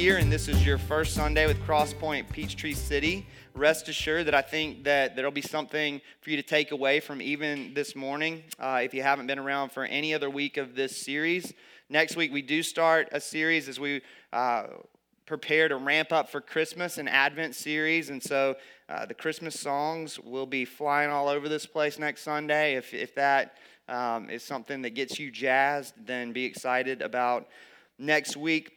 here and this is your first Sunday with Cross Point Peachtree City, rest assured that I think that there'll be something for you to take away from even this morning if you haven't been around for any other week of this series. Next week we do start a series as we prepare to ramp up for Christmas, an Advent series, and so the Christmas songs will be flying all over this place next Sunday. If that is something that gets you jazzed, then be excited about next week.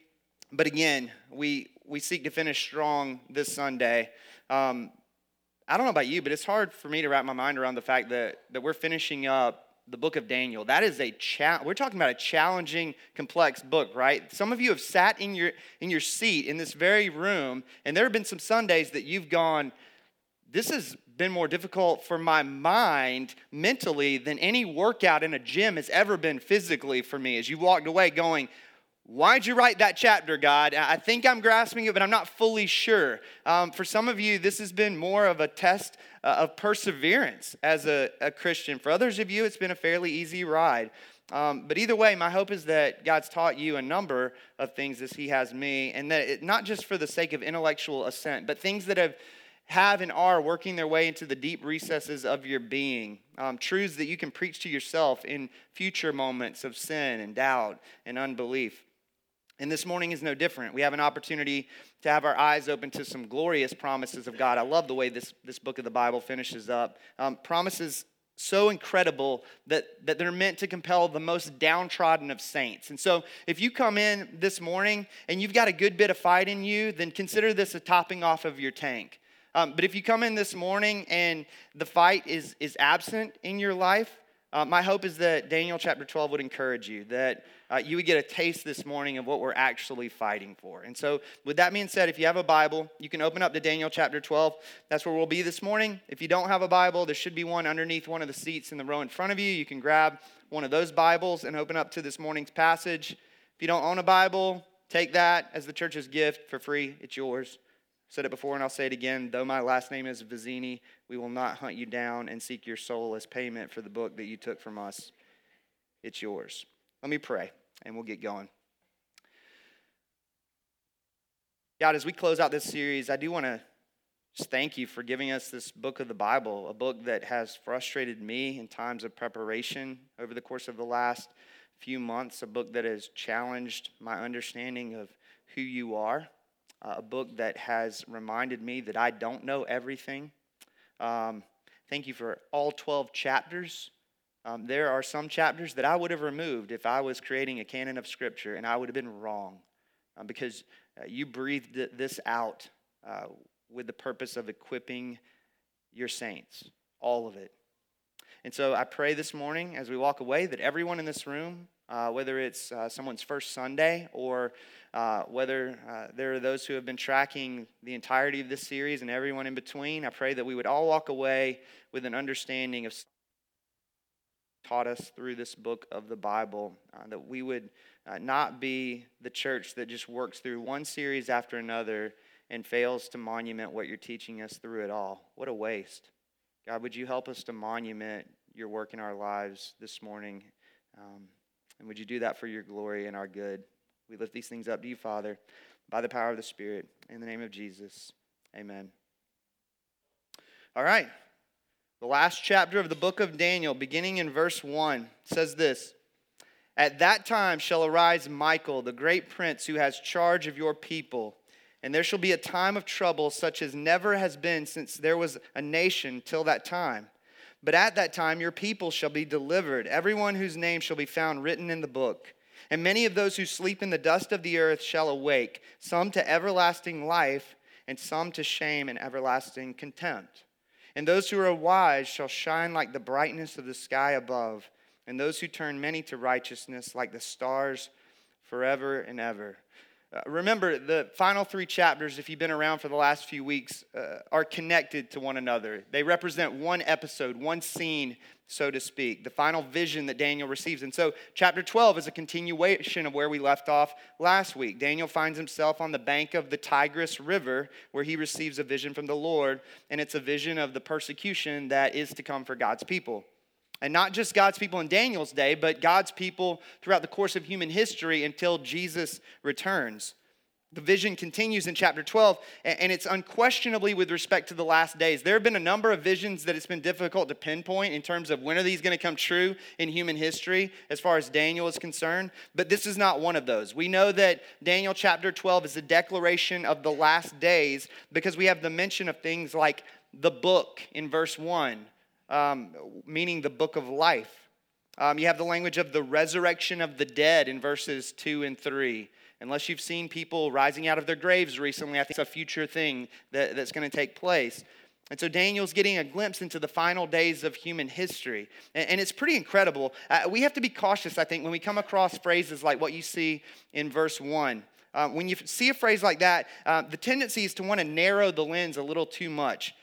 But again, we seek to finish strong this Sunday. I don't know about you, but it's hard for me to wrap my mind around the fact that we're finishing up the book of Daniel. That is we're talking about a challenging, complex book, right? Some of you have sat in your seat in this very room, and there have been some Sundays that you've gone, this has been more difficult for my mind mentally than any workout in a gym has ever been physically for me. As you walked away going, why'd you write that chapter, God? I think I'm grasping it, but I'm not fully sure. For some of you, this has been more of a test of perseverance as a Christian. For others of you, it's been a fairly easy ride. But either way, my hope is that God's taught you a number of things as he has me, and that not just for the sake of intellectual assent, but things that have and are working their way into the deep recesses of your being. Truths that you can preach to yourself in future moments of sin and doubt and unbelief. And this morning is no different. We have an opportunity to have our eyes open to some glorious promises of God. I love the way this book of the Bible finishes up. Promises so incredible that they're meant to compel the most downtrodden of saints. And so if you come in this morning and you've got a good bit of fight in you, then consider this a topping off of your tank. But if you come in this morning and the fight is absent in your life, my hope is that Daniel chapter 12 would encourage you, that you would get a taste this morning of what we're actually fighting for. And so with that being said, if you have a Bible, you can open up to Daniel chapter 12. That's where we'll be this morning. If you don't have a Bible, there should be one underneath one of the seats in the row in front of you. You can grab one of those Bibles and open up to this morning's passage. If you don't own a Bible, take that as the church's gift for free. It's yours. Said it before and I'll say it again. Though my last name is Vizini, we will not hunt you down and seek your soul as payment for the book that you took from us. It's yours. Let me pray and we'll get going. God, as we close out this series, I do want to just thank you for giving us this book of the Bible, a book that has frustrated me in times of preparation over the course of the last few months, a book that has challenged my understanding of who you are. A book that has reminded me that I don't know everything. Thank you for all 12 chapters. There are some chapters that I would have removed if I was creating a canon of Scripture, and I would have been wrong because you breathed this out with the purpose of equipping your saints, all of it. And so I pray this morning as we walk away that everyone in this room, whether it's someone's first Sunday or whether there are those who have been tracking the entirety of this series and everyone in between, I pray that we would all walk away with an understanding of taught us through this book of the Bible, that we would not be the church that just works through one series after another and fails to monument what you're teaching us through it all. What a waste. God, would you help us to monument your work in our lives this morning? And would you do that for your glory and our good? We lift these things up to you, Father, by the power of the Spirit, in the name of Jesus. Amen. All right. The last chapter of the book of Daniel, beginning in verse 1, says this: "At that time shall arise Michael, the great prince who has charge of your people, and there shall be a time of trouble such as never has been since there was a nation till that time. But at that time your people shall be delivered, everyone whose name shall be found written in the book. And many of those who sleep in the dust of the earth shall awake, some to everlasting life, and some to shame and everlasting contempt. And those who are wise shall shine like the brightness of the sky above, and those who turn many to righteousness like the stars forever and ever." Remember, the final three chapters, if you've been around for the last few weeks, are connected to one another. They represent one episode, one scene, so to speak, the final vision that Daniel receives. And so chapter 12 is a continuation of where we left off last week. Daniel finds himself on the bank of the Tigris River, where he receives a vision from the Lord, and it's a vision of the persecution that is to come for God's people. And not just God's people in Daniel's day, but God's people throughout the course of human history until Jesus returns. The vision continues in chapter 12, and it's unquestionably with respect to the last days. There have been a number of visions that it's been difficult to pinpoint in terms of when are these going to come true in human history as far as Daniel is concerned, but this is not one of those. We know that Daniel chapter 12 is a declaration of the last days because we have the mention of things like the book in verse 1, meaning the book of life. You have the language of the resurrection of the dead in verses 2 and 3. Unless you've seen people rising out of their graves recently, I think it's a future thing that's going to take place. And so Daniel's getting a glimpse into the final days of human history. And it's pretty incredible. We have to be cautious, I think, when we come across phrases like what you see in verse 1. When you see a phrase like that, the tendency is to want to narrow the lens a little too much.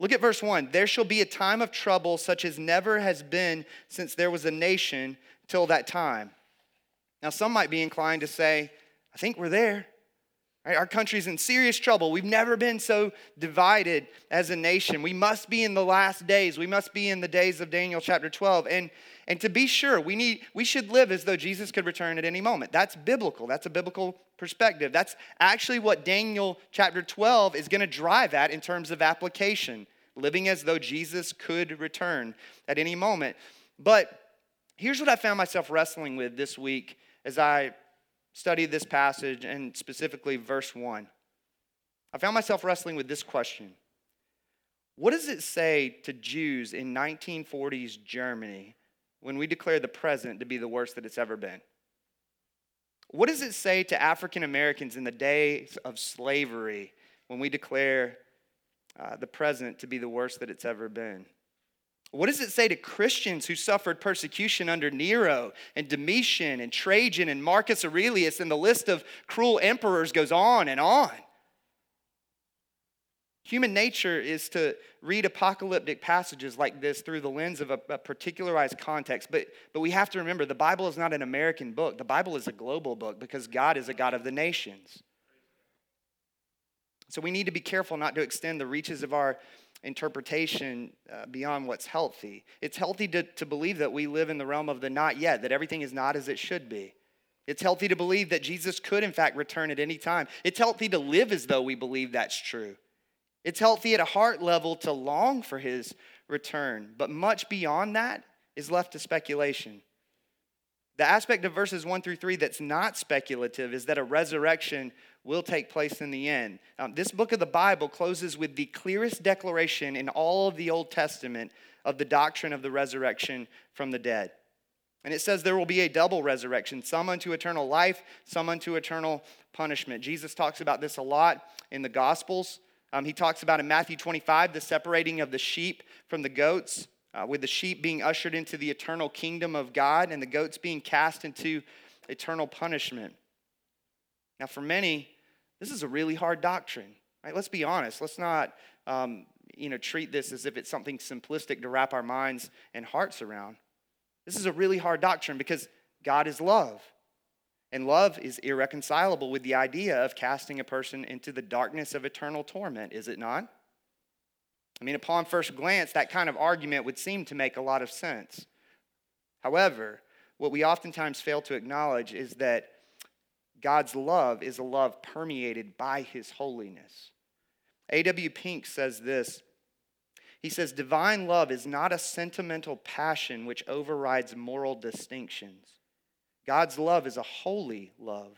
Look at verse 1. There shall be a time of trouble such as never has been since there was a nation till that time. Now, some might be inclined to say, I think we're there. Our country's in serious trouble. We've never been so divided as a nation. We must be in the last days. We must be in the days of Daniel chapter 12. And to be sure, we should live as though Jesus could return at any moment. That's biblical. That's a biblical perspective. That's actually what Daniel chapter 12 is going to drive at in terms of application, living as though Jesus could return at any moment. But here's what I found myself wrestling with this week as I studied this passage, and specifically verse 1. I found myself wrestling with this question. What does it say to Jews in 1940s Germany when we declare the present to be the worst that it's ever been? What does it say to African Americans in the days of slavery when we declare the present to be the worst that it's ever been? What does it say to Christians who suffered persecution under Nero and Domitian and Trajan and Marcus Aurelius, and the list of cruel emperors goes on and on? Human nature is to read apocalyptic passages like this through the lens of a particularized context. But we have to remember the Bible is not an American book. The Bible is a global book because God is a God of the nations. So we need to be careful not to extend the reaches of our interpretation beyond what's healthy. It's healthy to believe that we live in the realm of the not yet, that everything is not as it should be. It's healthy to believe that Jesus could, in fact, return at any time. It's healthy to live as though we believe that's true. It's healthy at a heart level to long for his return, but much beyond that is left to speculation. The aspect of verses 1 through 3 that's not speculative is that a resurrection will take place in the end. This book of the Bible closes with the clearest declaration in all of the Old Testament of the doctrine of the resurrection from the dead. And it says there will be a double resurrection, some unto eternal life, some unto eternal punishment. Jesus talks about this a lot in the Gospels. He talks about in Matthew 25 the separating of the sheep from the goats, with the sheep being ushered into the eternal kingdom of God and the goats being cast into eternal punishment. Now, for many, this is a really hard doctrine. Right? Let's be honest. Let's not treat this as if it's something simplistic to wrap our minds and hearts around. This is a really hard doctrine because God is love. And love is irreconcilable with the idea of casting a person into the darkness of eternal torment, is it not? I mean, upon first glance, that kind of argument would seem to make a lot of sense. However, what we oftentimes fail to acknowledge is that God's love is a love permeated by his holiness. A.W. Pink says this. He says, divine love is not a sentimental passion which overrides moral distinctions. God's love is a holy love.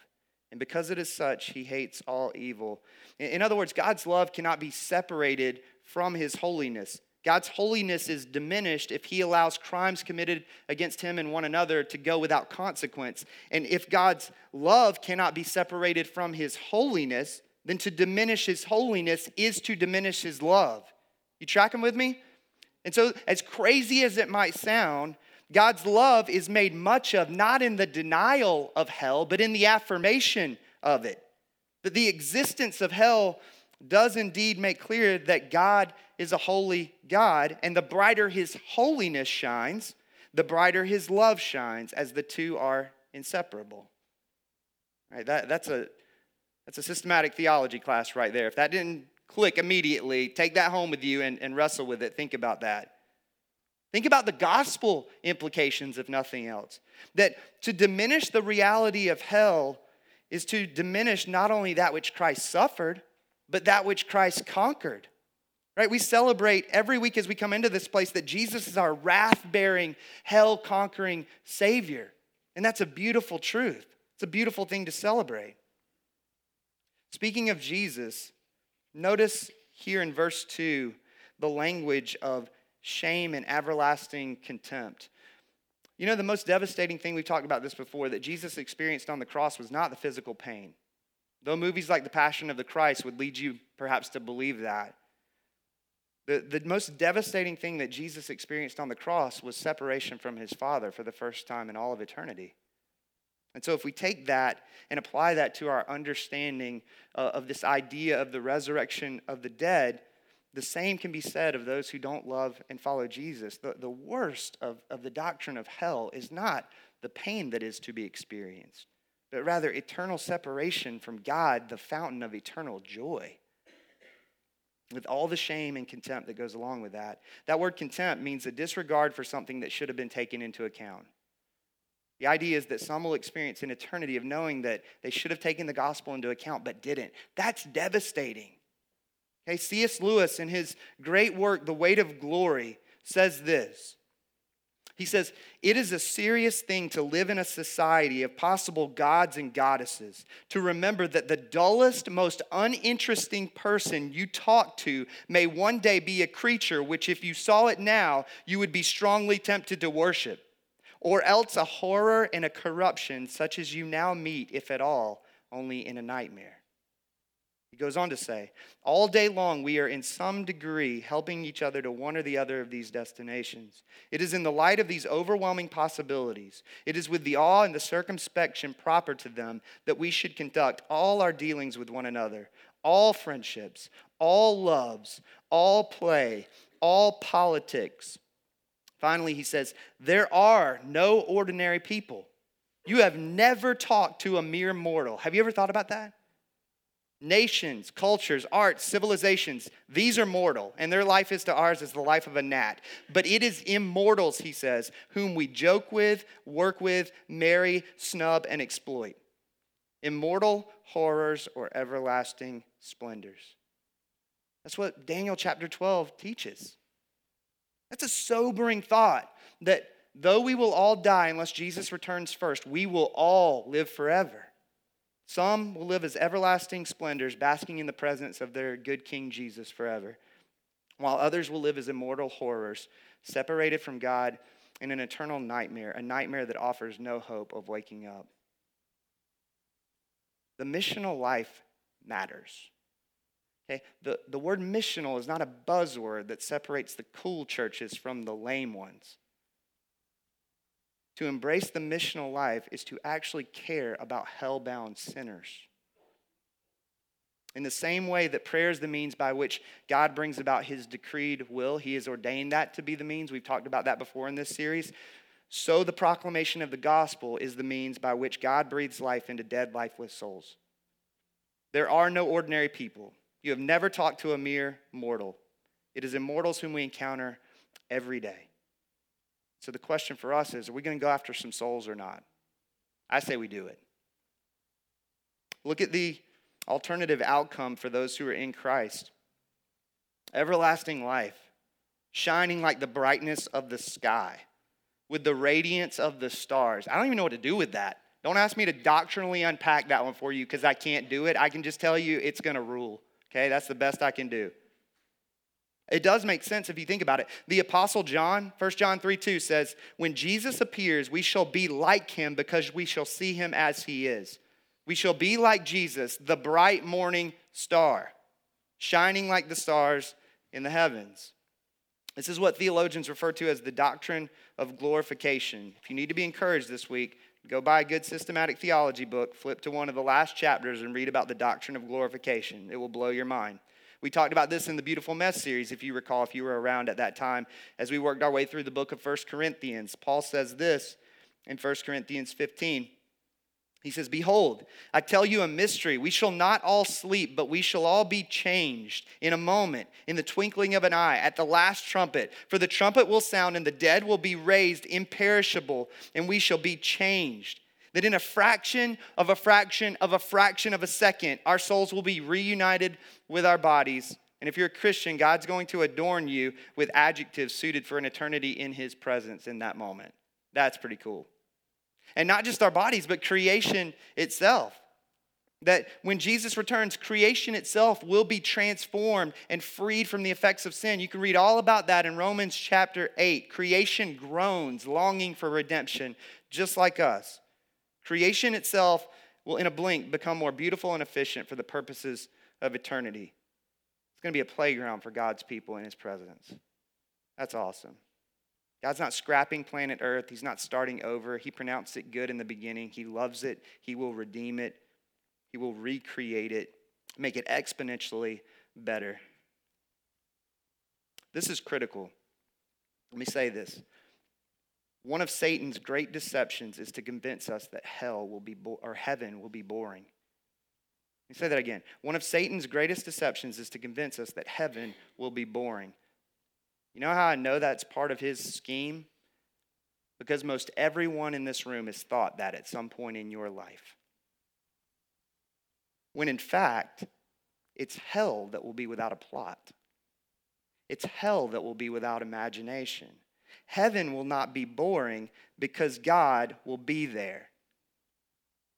And because it is such, he hates all evil. In other words, God's love cannot be separated from his holiness. God's holiness is diminished if he allows crimes committed against him and one another to go without consequence. And if God's love cannot be separated from his holiness, then to diminish his holiness is to diminish his love. You tracking with me? And so, as crazy as it might sound, God's love is made much of not in the denial of hell, but in the affirmation of it. That the existence of hell does indeed make clear that God is a holy God, and the brighter his holiness shines, the brighter his love shines, as the two are inseparable. All right, that's a systematic theology class right there. If that didn't click immediately, take that home with you and wrestle with it. Think about that. Think about the gospel implications, if nothing else. That to diminish the reality of hell is to diminish not only that which Christ suffered, but that which Christ conquered. Right? We celebrate every week as we come into this place that Jesus is our wrath-bearing, hell-conquering Savior. And that's a beautiful truth. It's a beautiful thing to celebrate. Speaking of Jesus, notice here in verse 2 the language of shame and everlasting contempt. You know, the most devastating thing, we've talked about this before, that Jesus experienced on the cross was not the physical pain. Though movies like The Passion of the Christ would lead you perhaps to believe that. The most devastating thing that Jesus experienced on the cross was separation from his Father for the first time in all of eternity. And so if we take that and apply that to our understanding of this idea of the resurrection of the dead, the same can be said of those who don't love and follow Jesus. The worst of the doctrine of hell is not the pain that is to be experienced, but rather eternal separation from God, the fountain of eternal joy, with all the shame and contempt that goes along with that. That word contempt means a disregard for something that should have been taken into account. The idea is that some will experience an eternity of knowing that they should have taken the gospel into account but didn't. That's devastating. Okay, C.S. Lewis, in his great work, The Weight of Glory, says this. He says, "It is a serious thing to live in a society of possible gods and goddesses, to remember that the dullest, most uninteresting person you talk to may one day be a creature which, if you saw it now, you would be strongly tempted to worship, or else a horror and a corruption such as you now meet, if at all, only in a nightmare." He goes on to say, "All day long we are in some degree helping each other to one or the other of these destinations. It is in the light of these overwhelming possibilities, it is with the awe and the circumspection proper to them that we should conduct all our dealings with one another, all friendships, all loves, all play, all politics." Finally, he says, "There are no ordinary people. You have never talked to a mere mortal." Have you ever thought about that? Nations, cultures, arts, civilizations, these are mortal, and their life is to ours as the life of a gnat. But it is immortals, he says, whom we joke with, work with, marry, snub, and exploit. Immortal horrors or everlasting splendors. That's what Daniel chapter 12 teaches. That's a sobering thought, that though we will all die unless Jesus returns first, we will all live forever. Some will live as everlasting splendors, basking in the presence of their good King Jesus forever, while others will live as immortal horrors, separated from God in an eternal nightmare, a nightmare that offers no hope of waking up. The missional life matters. Okay? The word missional is not a buzzword that separates the cool churches from the lame ones. To embrace the missional life is to actually care about hell-bound sinners. In the same way that prayer is the means by which God brings about his decreed will, he has ordained that to be the means. We've talked about that before in this series. So the proclamation of the gospel is the means by which God breathes life into dead, lifeless souls. There are no ordinary people. You have never talked to a mere mortal. It is immortals whom we encounter every day. So the question for us is, are we going to go after some souls or not? I say we do it. Look at the alternative outcome for those who are in Christ. Everlasting life, shining like the brightness of the sky, with the radiance of the stars. I don't even know what to do with that. Don't ask me to doctrinally unpack that one for you, because I can't do it. I can just tell you it's going to rule. Okay, that's the best I can do. It does make sense if you think about it. The Apostle John, 1 John 3:2 says, "When Jesus appears, we shall be like him because we shall see him as he is." We shall be like Jesus, the bright morning star, shining like the stars in the heavens. This is what theologians refer to as the doctrine of glorification. If you need to be encouraged this week, go buy a good systematic theology book, flip to one of the last chapters, and read about the doctrine of glorification. It will blow your mind. We talked about this in the Beautiful Mess series, if you recall, if you were around at that time, as we worked our way through the book of 1 Corinthians. Paul says this in 1 Corinthians 15. He says, "Behold, I tell you a mystery. We shall not all sleep, but we shall all be changed in a moment, in the twinkling of an eye, at the last trumpet. For the trumpet will sound, and the dead will be raised imperishable, and we shall be changed. that in a fraction of a second, our souls will be reunited with our bodies. And if you're a Christian, God's going to adorn you with adjectives suited for an eternity in his presence in that moment. That's pretty cool. And not just our bodies, but creation itself. That when Jesus returns, creation itself will be transformed and freed from the effects of sin. You can read all about that in Romans chapter 8. Creation groans, longing for redemption, just like us. Creation itself will, in a blink, become more beautiful and efficient for the purposes of eternity. It's going to be a playground for God's people in his presence. That's awesome. God's not scrapping planet Earth. He's not starting over. He pronounced it good in the beginning. He loves it. He will redeem it. He will recreate it, make it exponentially better. This is critical. Let me say this. One of Satan's great deceptions is to convince us that heaven will be boring. Let me say that again. One of Satan's greatest deceptions is to convince us that heaven will be boring. You know how I know that's part of his scheme? Because most everyone in this room has thought that at some point in your life. When in fact, it's hell that will be without a plot. It's hell that will be without imagination. Heaven will not be boring because God will be there.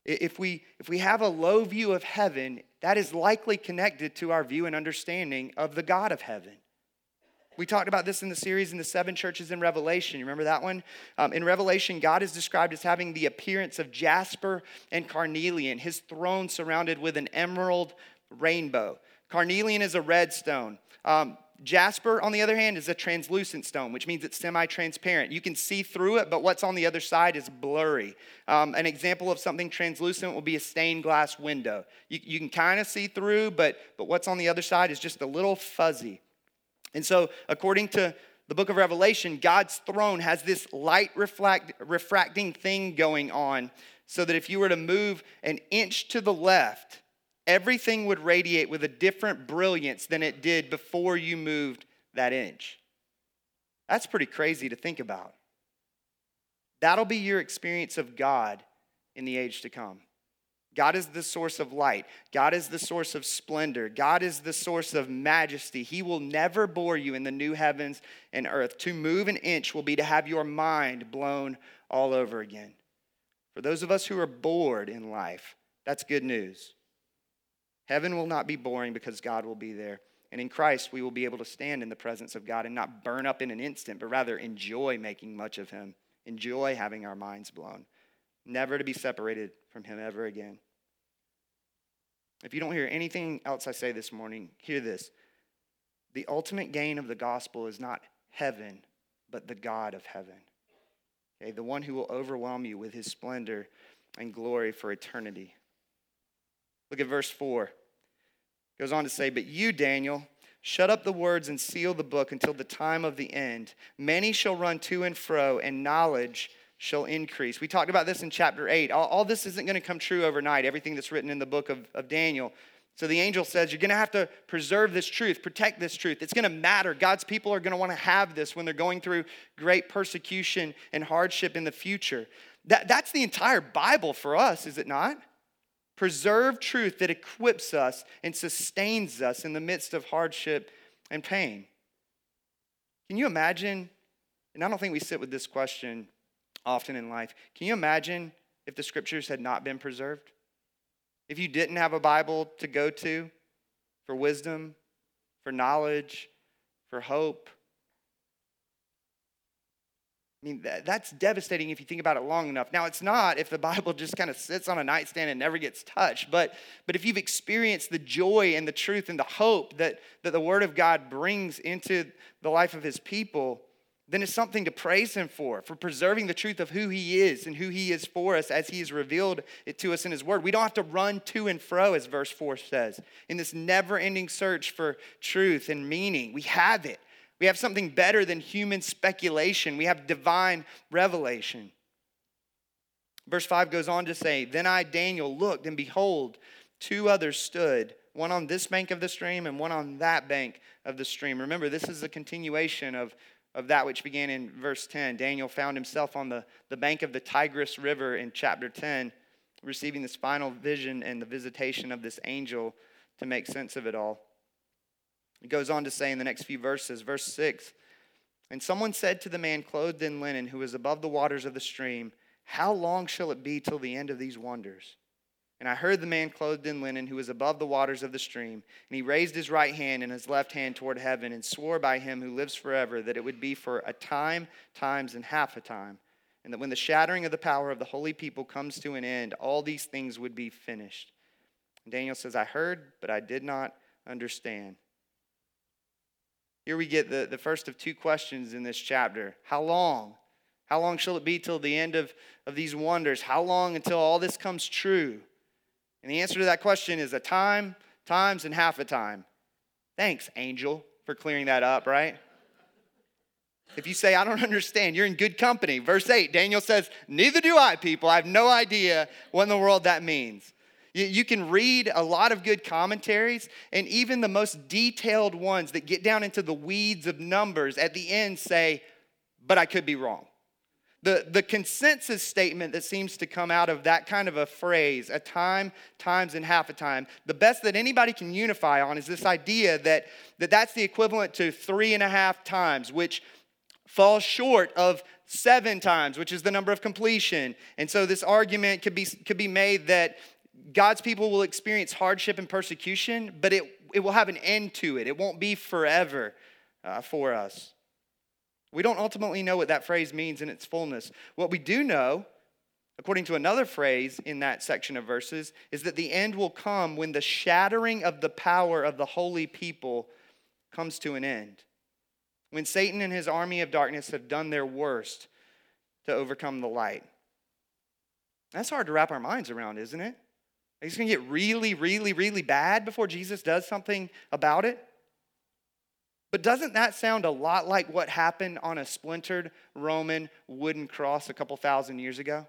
If we have a low view of heaven, that is likely connected to our view and understanding of the God of heaven. We talked about this in the series in the 7 churches in Revelation. You remember that one? In Revelation, God is described as having the appearance of jasper and carnelian, his throne surrounded with an emerald rainbow. Carnelian is a red stone. Jasper, on the other hand, is a translucent stone, which means it's semi-transparent. You can see through it, but what's on the other side is blurry. An example of something translucent would be a stained glass window. You can kind of see through, but what's on the other side is just a little fuzzy. And so, according to the book of Revelation, God's throne has this light refracting thing going on so that if you were to move an inch to the left, everything would radiate with a different brilliance than it did before you moved that inch. That's pretty crazy to think about. That'll be your experience of God in the age to come. God is the source of light. God is the source of splendor. God is the source of majesty. He will never bore you in the new heavens and earth. To move an inch will be to have your mind blown all over again. For those of us who are bored in life, that's good news. Heaven will not be boring because God will be there. And in Christ, we will be able to stand in the presence of God and not burn up in an instant, but rather enjoy making much of him, enjoy having our minds blown, never to be separated from him ever again. If you don't hear anything else I say this morning, hear this. The ultimate gain of the gospel is not heaven, but the God of heaven. Okay, the one who will overwhelm you with his splendor and glory for eternity. Look at verse 4. It goes on to say, "But you, Daniel, shut up the words and seal the book until the time of the end. Many shall run to and fro, and knowledge shall increase." We talked about this in chapter 8. All this isn't going to come true overnight, everything that's written in the book of Daniel. So the angel says, you're going to have to preserve this truth, protect this truth. It's going to matter. God's people are going to want to have this when they're going through great persecution and hardship in the future. That's the entire Bible for us, is it not? Preserve truth that equips us and sustains us in the midst of hardship and pain. Can you imagine, and I don't think we sit with this question often in life, can you imagine if the scriptures had not been preserved? If you didn't have a Bible to go to for wisdom, for knowledge, for hope? I mean, that's devastating if you think about it long enough. Now, it's not if the Bible just kind of sits on a nightstand and never gets touched, but if you've experienced the joy and the truth and the hope that the Word of God brings into the life of his people, then it's something to praise him for preserving the truth of who he is and who he is for us as he has revealed it to us in his word. We don't have to run to and fro, as verse 4 says, in this never-ending search for truth and meaning. We have it. We have something better than human speculation. We have divine revelation. Verse 5 goes on to say, "Then I, Daniel, looked, and behold, two others stood, one on this bank of the stream and one on that bank of the stream." Remember, this is a continuation of of that which began in verse 10. Daniel found himself on the bank of the Tigris River in chapter 10, receiving this final vision and the visitation of this angel to make sense of it all. It goes on to say in the next few verses, verse 6, "And someone said to the man clothed in linen who was above the waters of the stream, 'How long shall it be till the end of these wonders?' And I heard the man clothed in linen who was above the waters of the stream, and he raised his right hand and his left hand toward heaven and swore by him who lives forever that it would be for a time, times, and half a time, and that when the shattering of the power of the holy people comes to an end, all these things would be finished." And Daniel says, "I heard, but I did not understand." Here we get the first of two questions in this chapter. How long? How long shall it be till the end of these wonders? How long until all this comes true? And the answer to that question is a time, times, and half a time. Thanks, angel, for clearing that up, right? If you say, "I don't understand," you're in good company. Verse 8, Daniel says, "Neither do I, people. I have no idea what in the world that means." You can read a lot of good commentaries, and even the most detailed ones that get down into the weeds of numbers at the end say, "But I could be wrong." The consensus statement that seems to come out of that kind of a phrase, a time, times, and half a time, the best that anybody can unify on is this idea that that's the equivalent to 3.5 times, which falls short of 7 times, which is the number of completion. And so this argument could be made that God's people will experience hardship and persecution, but it will have an end to it. It won't be forever for us. We don't ultimately know what that phrase means in its fullness. What we do know, according to another phrase in that section of verses, is that the end will come when the shattering of the power of the holy people comes to an end, when Satan and his army of darkness have done their worst to overcome the light. That's hard to wrap our minds around, isn't it? It's going to get really, really, really bad before Jesus does something about it. But doesn't that sound a lot like what happened on a splintered Roman wooden cross a couple thousand years ago?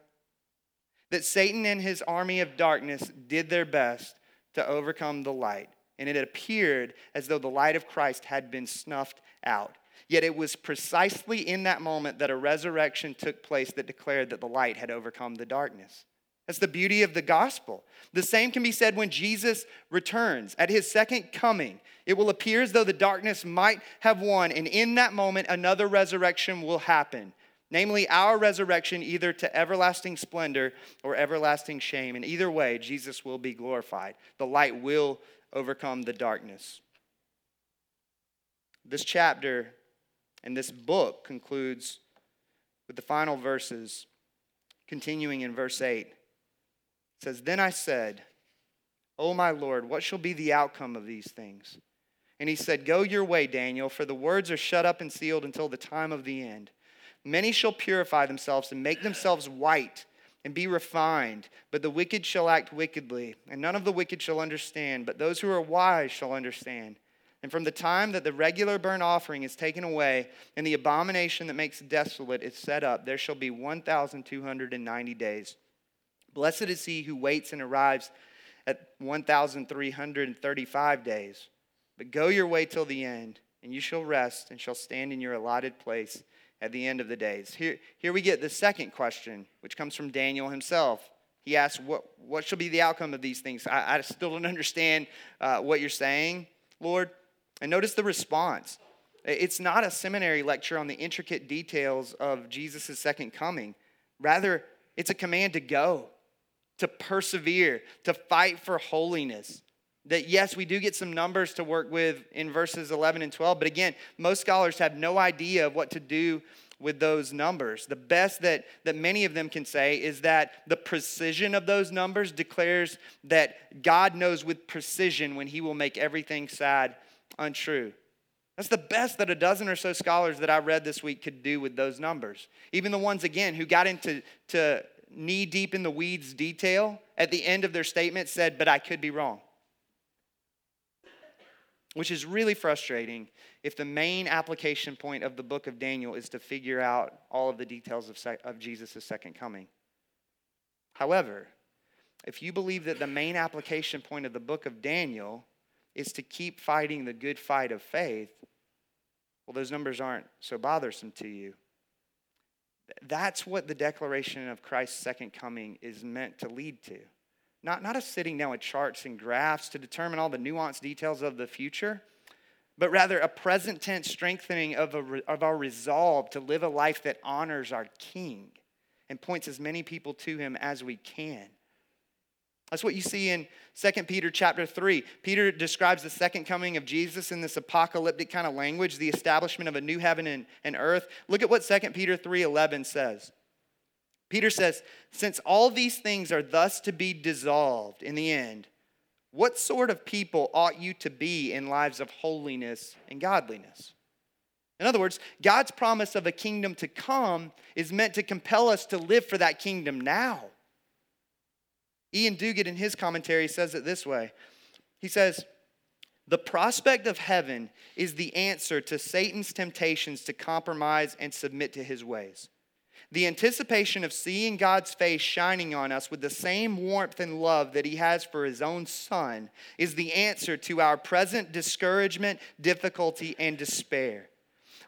That Satan and his army of darkness did their best to overcome the light, and it appeared as though the light of Christ had been snuffed out. Yet it was precisely in that moment that a resurrection took place that declared that the light had overcome the darkness. That's the beauty of the gospel. The same can be said when Jesus returns. At his second coming, it will appear as though the darkness might have won, and in that moment, another resurrection will happen. Namely, our resurrection either to everlasting splendor or everlasting shame. And either way, Jesus will be glorified. The light will overcome the darkness. This chapter and this book concludes with the final verses, continuing in verse 8. It says, "Then I said, 'O my Lord, what shall be the outcome of these things?' And he said, 'Go your way, Daniel, for the words are shut up and sealed until the time of the end. Many shall purify themselves and make themselves white and be refined, but the wicked shall act wickedly, and none of the wicked shall understand, but those who are wise shall understand. And from the time that the regular burnt offering is taken away and the abomination that makes desolate is set up, there shall be 1,290 days. Blessed is he who waits and arrives at 1,335 days. But go your way till the end, and you shall rest and shall stand in your allotted place at the end of the days.'" Here we get the second question, which comes from Daniel himself. He asks, what shall be the outcome of these things? I still don't understand what you're saying, Lord. And notice the response. It's not a seminary lecture on the intricate details of Jesus' second coming. Rather, it's a command to go, to persevere, to fight for holiness. That yes, we do get some numbers to work with in verses 11 and 12, but again, most scholars have no idea of what to do with those numbers. The best that many of them can say is that the precision of those numbers declares that God knows with precision when he will make everything sad untrue. That's the best that a dozen or so scholars that I read this week could do with those numbers. Even the ones, again, who got into knee-deep in the weeds detail, at the end of their statement said, "But I could be wrong." Which is really frustrating if the main application point of the book of Daniel is to figure out all of the details of Jesus' second coming. However, if you believe that the main application point of the book of Daniel is to keep fighting the good fight of faith, well, those numbers aren't so bothersome to you. That's what the declaration of Christ's second coming is meant to lead to. Not us sitting down with charts and graphs to determine all the nuanced details of the future, but rather a present tense strengthening of our resolve to live a life that honors our King and points as many people to him as we can. That's what you see in 2 Peter chapter 3. Peter describes the second coming of Jesus in this apocalyptic kind of language, the establishment of a new heaven and earth. Look at what 2 Peter 3:11 says. Peter says, since all these things are thus to be dissolved in the end, what sort of people ought you to be in lives of holiness and godliness? In other words, God's promise of a kingdom to come is meant to compel us to live for that kingdom now. Ian Duguid, in his commentary, says it this way. He says, the prospect of heaven is the answer to Satan's temptations to compromise and submit to his ways. The anticipation of seeing God's face shining on us with the same warmth and love that he has for his own son is the answer to our present discouragement, difficulty, and despair.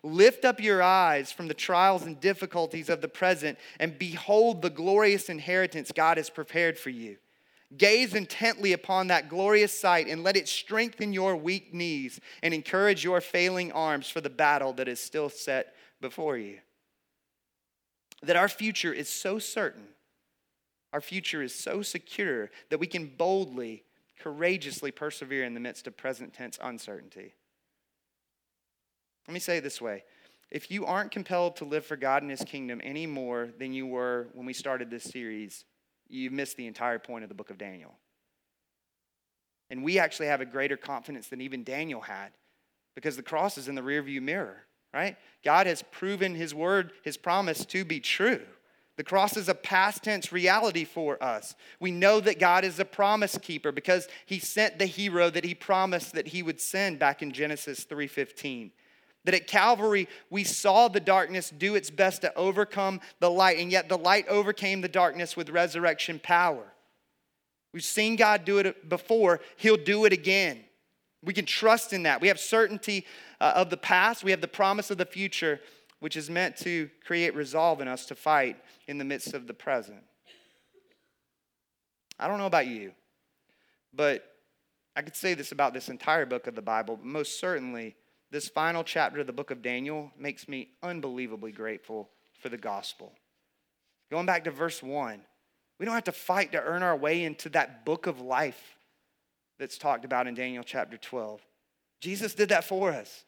Lift up your eyes from the trials and difficulties of the present and behold the glorious inheritance God has prepared for you. Gaze intently upon that glorious sight and let it strengthen your weak knees and encourage your failing arms for the battle that is still set before you. That our future is so certain, our future is so secure that we can boldly, courageously persevere in the midst of present tense uncertainty. Let me say it this way. If you aren't compelled to live for God and his kingdom any more than you were when we started this series, you've missed the entire point of the book of Daniel. And we actually have a greater confidence than even Daniel had because the cross is in the rearview mirror, right? God has proven his word, his promise to be true. The cross is a past tense reality for us. We know that God is a promise keeper because he sent the hero that he promised that he would send back in Genesis 3:15. That at Calvary, we saw the darkness do its best to overcome the light, and yet the light overcame the darkness with resurrection power. We've seen God do it before. He'll do it again. We can trust in that. We have certainty of the past. We have the promise of the future, which is meant to create resolve in us to fight in the midst of the present. I don't know about you, but I could say this about this entire book of the Bible, but most certainly, this final chapter of the book of Daniel makes me unbelievably grateful for the gospel. Going back to verse 1, we don't have to fight to earn our way into that book of life that's talked about in Daniel chapter 12. Jesus did that for us.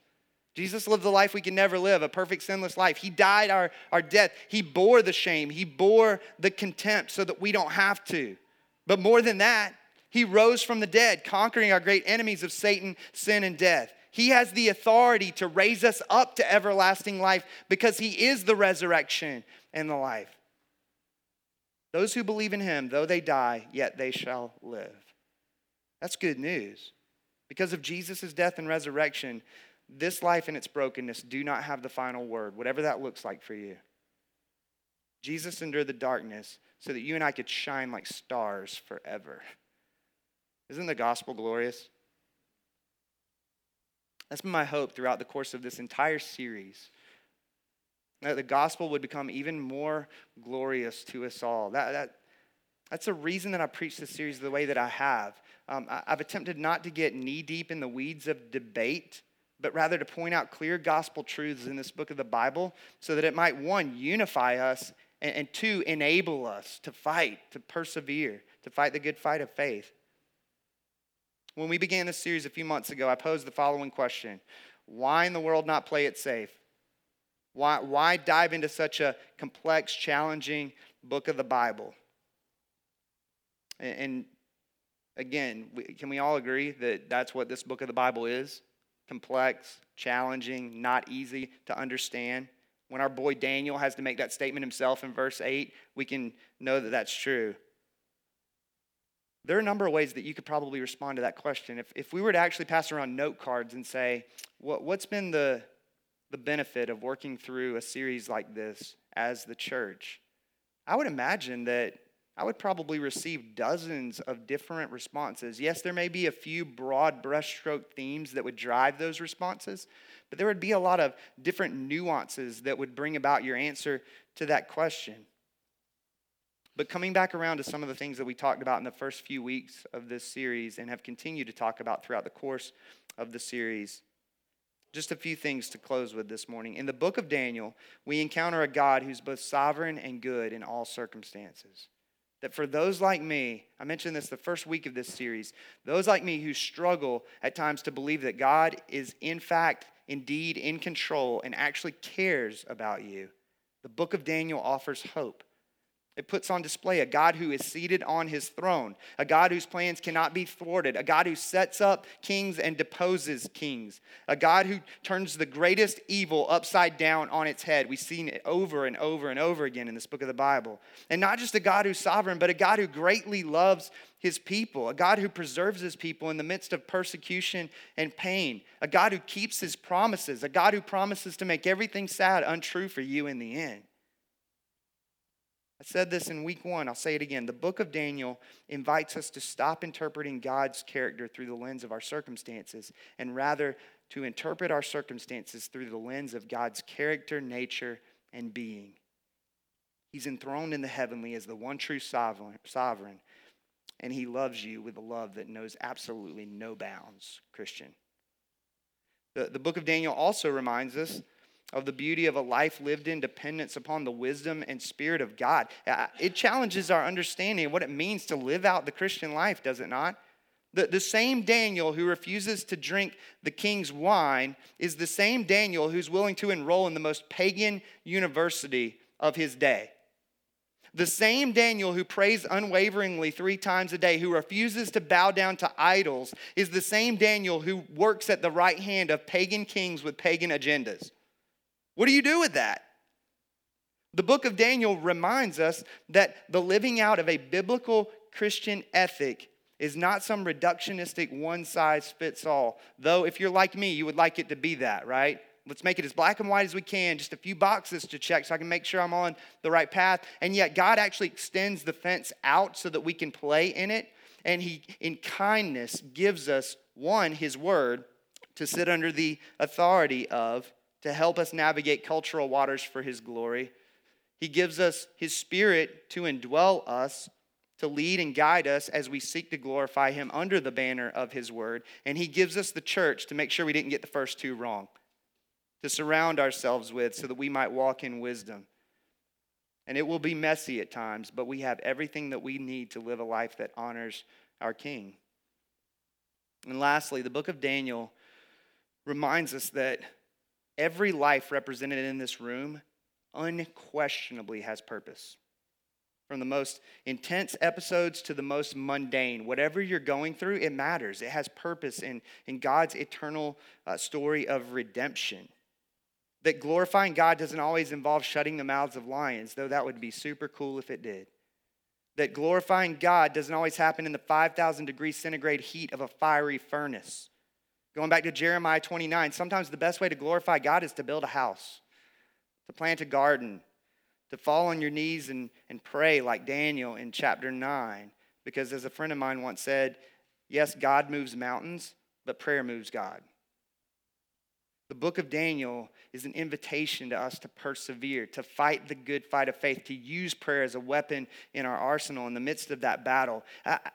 Jesus lived the life we could never live, a perfect sinless life. He died our death. He bore the shame. He bore the contempt so that we don't have to. But more than that, he rose from the dead, conquering our great enemies of Satan, sin, and death. He has the authority to raise us up to everlasting life because he is the resurrection and the life. Those who believe in him, though they die, yet they shall live. That's good news. Because of Jesus' death and resurrection, this life and its brokenness do not have the final word, whatever that looks like for you. Jesus endured the darkness so that you and I could shine like stars forever. Isn't the gospel glorious? That's been my hope throughout the course of this entire series, that the gospel would become even more glorious to us all. That's the reason that I preach this series the way that I have. I've attempted not to get knee-deep in the weeds of debate, but rather to point out clear gospel truths in this book of the Bible so that it might, one, unify us, and two, enable us to fight, to persevere, to fight the good fight of faith. When we began this series a few months ago, I posed the following question. Why in the world not play it safe? Why dive into such a complex, challenging book of the Bible? And again, can we all agree that that's what this book of the Bible is? Complex, challenging, not easy to understand. When our boy Daniel has to make that statement himself in verse 8, we can know that that's true. There are a number of ways that you could probably respond to that question. If we were to actually pass around note cards and say, what's been the benefit of working through a series like this as the church? I would imagine that I would probably receive dozens of different responses. Yes, there may be a few broad brushstroke themes that would drive those responses, but there would be a lot of different nuances that would bring about your answer to that question. But coming back around to some of the things that we talked about in the first few weeks of this series and have continued to talk about throughout the course of the series, just a few things to close with this morning. In the book of Daniel, we encounter a God who's both sovereign and good in all circumstances. That for those like me, I mentioned this the first week of this series, those like me who struggle at times to believe that God is in fact, indeed in control and actually cares about you, the book of Daniel offers hope. It puts on display a God who is seated on his throne, a God whose plans cannot be thwarted, a God who sets up kings and deposes kings, a God who turns the greatest evil upside down on its head. We've seen it over and over and over again in this book of the Bible. And not just a God who's sovereign, but a God who greatly loves his people, a God who preserves his people in the midst of persecution and pain, a God who keeps his promises, a God who promises to make everything sad untrue for you in the end. I said this in week one, I'll say it again. The book of Daniel invites us to stop interpreting God's character through the lens of our circumstances and rather to interpret our circumstances through the lens of God's character, nature, and being. He's enthroned in the heavenly as the one true sovereign, and he loves you with a love that knows absolutely no bounds, Christian. The book of Daniel also reminds us of the beauty of a life lived in dependence upon the wisdom and spirit of God. It challenges our understanding of what it means to live out the Christian life, does it not? The same Daniel who refuses to drink the king's wine is the same Daniel who's willing to enroll in the most pagan university of his day. The same Daniel who prays unwaveringly 3 times a day, who refuses to bow down to idols, is the same Daniel who works at the right hand of pagan kings with pagan agendas. What do you do with that? The book of Daniel reminds us that the living out of a biblical Christian ethic is not some reductionistic one-size-fits-all. Though if you're like me, you would like it to be that, right? Let's make it as black and white as we can, just a few boxes to check so I can make sure I'm on the right path. And yet God actually extends the fence out so that we can play in it. And he, in kindness, gives us, one, his word to sit under the authority of to help us navigate cultural waters for his glory. He gives us his spirit to indwell us, to lead and guide us as we seek to glorify him under the banner of his word. And he gives us the church to make sure we didn't get the first two wrong, to surround ourselves with so that we might walk in wisdom. And it will be messy at times, but we have everything that we need to live a life that honors our King. And lastly, the book of Daniel reminds us that every life represented in this room unquestionably has purpose. From the most intense episodes to the most mundane, whatever you're going through, it matters. It has purpose in God's eternal story of redemption. That glorifying God doesn't always involve shutting the mouths of lions, though that would be super cool if it did. That glorifying God doesn't always happen in the 5,000 degree centigrade heat of a fiery furnace. Going back to Jeremiah 29, sometimes the best way to glorify God is to build a house, to plant a garden, to fall on your knees and pray like Daniel in chapter 9. Because as a friend of mine once said, yes, God moves mountains, but prayer moves God. The book of Daniel is an invitation to us to persevere, to fight the good fight of faith, to use prayer as a weapon in our arsenal in the midst of that battle.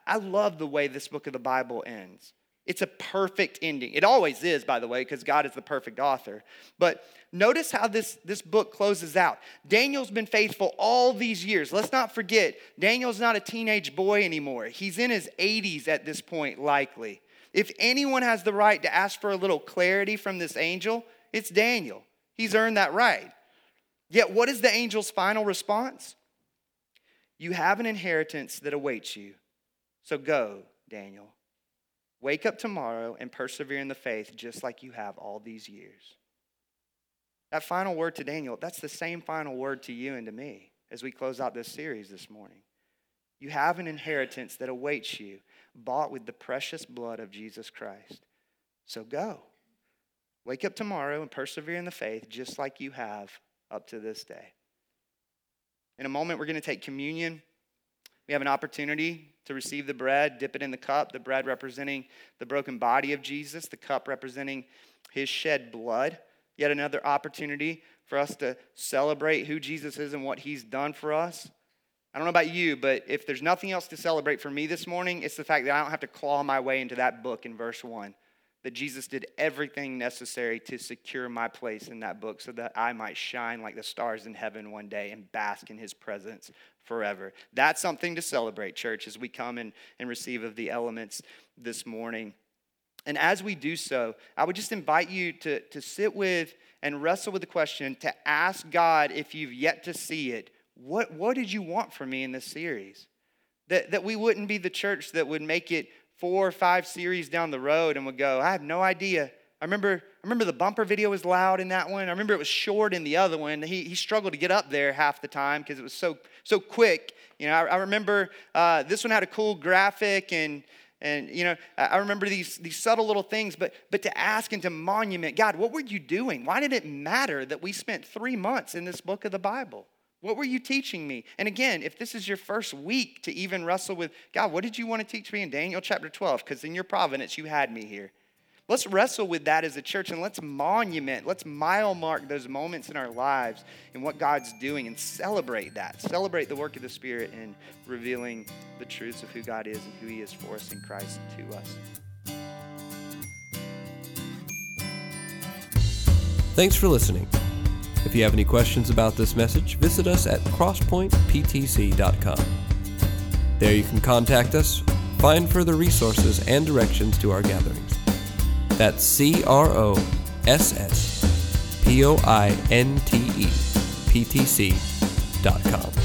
I love the way this book of the Bible ends. It's a perfect ending. It always is, by the way, because God is the perfect author. But notice how this book closes out. Daniel's been faithful all these years. Let's not forget, Daniel's not a teenage boy anymore. He's in his 80s at this point, likely. If anyone has the right to ask for a little clarity from this angel, it's Daniel. He's earned that right. Yet what is the angel's final response? You have an inheritance that awaits you. So go, Daniel. Wake up tomorrow and persevere in the faith just like you have all these years. That final word to Daniel, that's the same final word to you and to me as we close out this series this morning. You have an inheritance that awaits you, bought with the precious blood of Jesus Christ. So go. Wake up tomorrow and persevere in the faith just like you have up to this day. In a moment, we're going to take communion. We have an opportunity to receive the bread, dip it in the cup, the bread representing the broken body of Jesus, the cup representing his shed blood. Yet another opportunity for us to celebrate who Jesus is and what he's done for us. I don't know about you, but if there's nothing else to celebrate for me this morning, it's the fact that I don't have to claw my way into that book in verse 1, that Jesus did everything necessary to secure my place in that book so that I might shine like the stars in heaven one day and bask in his presence forever. That's something to celebrate, church, as we come and receive of the elements this morning. And as we do so, I would just invite you to sit with and wrestle with the question, to ask God if you've yet to see it, what did you want from me in this series? That we wouldn't be the church that would make it 4 or 5 series down the road and would go, I have no idea. I remember the bumper video was loud in that one. I remember it was short in the other one. He struggled to get up there half the time because it was so quick. You know, I remember this one had a cool graphic and you know, I remember these subtle little things, but to ask and to monument, God, what were you doing? Why did it matter that we spent 3 months in this book of the Bible? What were you teaching me? And again, if this is your first week to even wrestle with, God, what did you want to teach me in Daniel chapter 12? Because in your providence, you had me here. Let's wrestle with that as a church and let's monument, let's mile mark those moments in our lives and what God's doing and celebrate that. Celebrate the work of the Spirit in revealing the truths of who God is and who he is for us in Christ to us. Thanks for listening. If you have any questions about this message, visit us at crosspointptc.com. There you can contact us, find further resources and directions to our gatherings. That's CROSSPOINTEPTC.com.